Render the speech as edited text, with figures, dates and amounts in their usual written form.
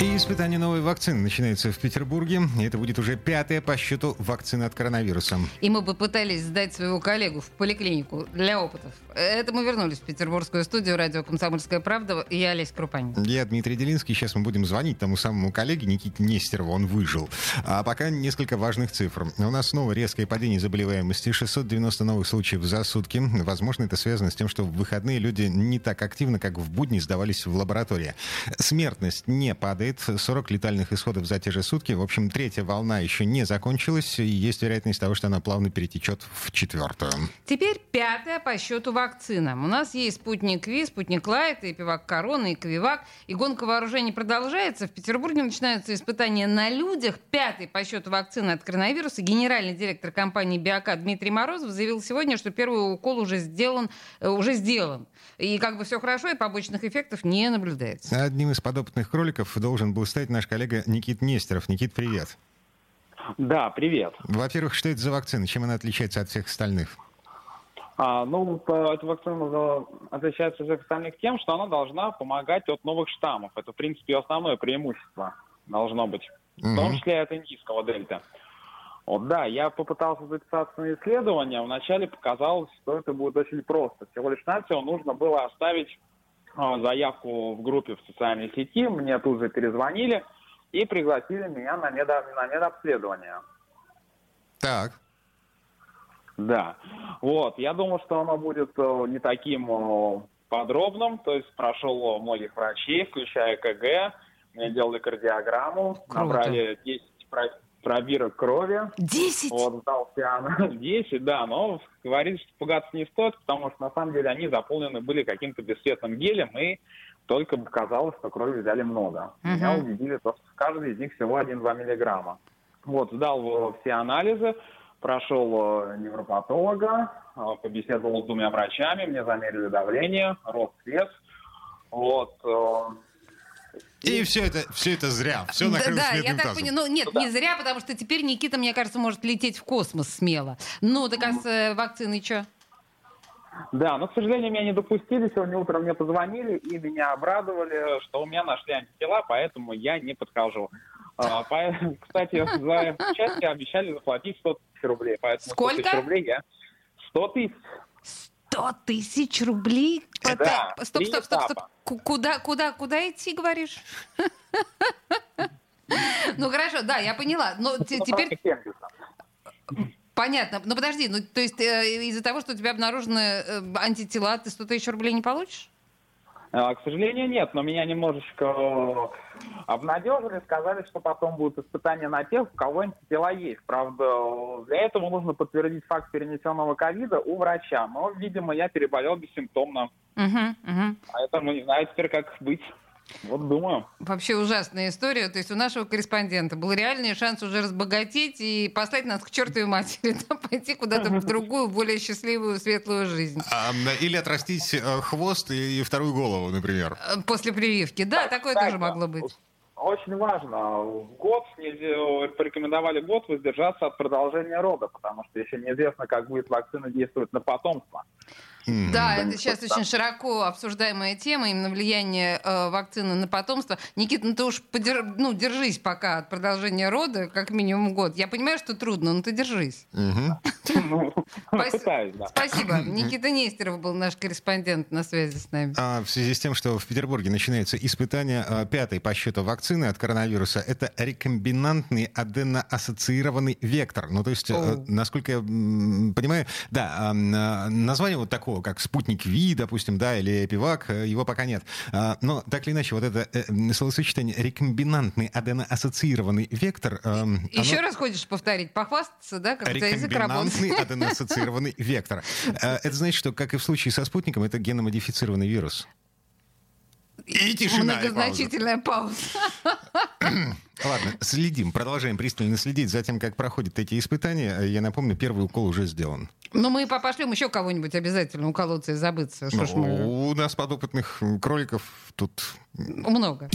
И испытание новой вакцины начинается в Петербурге. И это будет уже 5-я по счету вакцина от коронавируса. И мы попытались сдать своего коллегу в поликлинику для опытов. Это мы вернулись в петербургскую студию радио «Комсомольская правда». Я Олеся Крупань. Я Дмитрий Делинский. Сейчас мы будем звонить тому самому коллеге Никите Нестерову. Он выжил. А пока несколько важных цифр. У нас снова резкое падение заболеваемости. 690 новых случаев за сутки. Возможно, это связано с тем, что в выходные люди не так активно, как в будни, сдавались в лаборатории. Смертность не падает. 40 летальных исходов за те же сутки. В общем, третья волна еще не закончилась, и есть вероятность того, что она плавно перетечет в четвертую. Теперь 5-я по счету вакцина. У нас есть «Спутник В», «Спутник Лайт», и «Пивак Корона», и «Квивак». И гонка вооружений продолжается. В Петербурге начинаются испытания на людях 5-й по счету вакцины от коронавируса. Генеральный директор компании «Биокад» Дмитрий Морозов заявил сегодня, что первый укол уже сделан. И как бы все хорошо, и побочных эффектов не наблюдается. Одним из подопытных кроликов должен был стать наш коллега Никита Нестеров. Никит, привет. Да, привет. Во-первых, что это за вакцина? Чем она отличается от всех остальных? Эта вакцина отличается от всех остальных тем, что она должна помогать от новых штаммов. Это, в принципе, основное преимущество должно быть. В том числе от индийского дельта. Вот, да, я попытался записаться на исследование. Вначале показалось, что это будет очень просто. Всего лишь навсего нужно было оставить заявку в группе в социальной сети. Мне тут же перезвонили и пригласили меня на медобследование. Так. Да. Вот. Я думал, что оно будет не таким подробным. То есть прошел многих врачей, включая ЭКГ. Мне делали кардиограмму. Круто. Набрали 10 пробирок крови. 10? Вот, сдался 10, да, но говорит, что пугаться не стоит, потому что на самом деле они заполнены были каким-то бесцветным гелем, и только показалось, что крови взяли много. Меня убедили, что каждый из них всего 1-2 миллиграмма. Вот, сдал все анализы, прошел невропатолога, побеседовал с 2 врачами, мне замерили давление, рост, вес. Вот. И все это зря. Все накрылось медным тазом. Да, я так понимаю. Не зря, потому что теперь Никита, мне кажется, может лететь в космос смело. Так вакцины что? Да, но, к сожалению, меня не допустили. Сегодня утром мне позвонили и меня обрадовали, что у меня нашли антитела, поэтому я не подхожу. Кстати, за участие обещали заплатить 100 тысяч рублей. Поэтому сколько? 100 тысяч рублей. 100 тысяч рублей? Да, Стоп. Куда идти, говоришь? Ну, хорошо, да, я поняла. Но теперь... Понятно. Но подожди, то есть из-за того, что у тебя обнаружены антитела, ты 100 тысяч рублей не получишь? К сожалению, нет, но меня немножечко обнадежили, сказали, что потом будут испытания на тех, у кого антитела есть. Правда, для этого нужно подтвердить факт перенесенного ковида у врача. Но, видимо, я переболел бессимптомно. Поэтому не знаю теперь, как быть. Вот думаю. Вообще ужасная история. То есть у нашего корреспондента был реальный шанс уже разбогатеть и послать нас к чертовой матери, пойти куда-то в другую, более счастливую, светлую жизнь. Или отрастить хвост и вторую голову, например. После прививки. Да, такое тоже могло быть. Очень важно. Порекомендовали год воздержаться от продолжения рода, потому что еще неизвестно, как будет вакцина действовать на потомство. Да, это сейчас очень широко обсуждаемая тема, именно влияние вакцины на потомство. Никита, ты уж держись пока от продолжения рода, как минимум год. Я понимаю, что трудно, но ты держись. Спасибо. Никита Нестеров был наш корреспондент на связи с нами. В связи с тем, что в Петербурге начинается испытание 5-й по счету вакцины от коронавируса, это рекомбинантный аденоассоциированный вектор. Ну, то есть, насколько я понимаю, да, название вот такого, как «Спутник Ви», допустим, да, или «Пивак», его пока нет. Но, так или иначе, вот это словосочетание «рекомбинантный аденоассоциированный вектор». Еще раз хочешь повторить, похвастаться, да, как у тебя язык работает. «Рекомбинантный аденоассоциированный вектор». Это значит, что, как и в случае со «Спутником», это геномодифицированный вирус. И тишина, многозначительная пауза. Ладно, следим, продолжаем пристально следить за тем, как проходят эти испытания. Я напомню, первый укол уже сделан. Но мы пошлем еще кого-нибудь обязательно уколоться и забыться. Ну, у нас подопытных кроликов тут... много.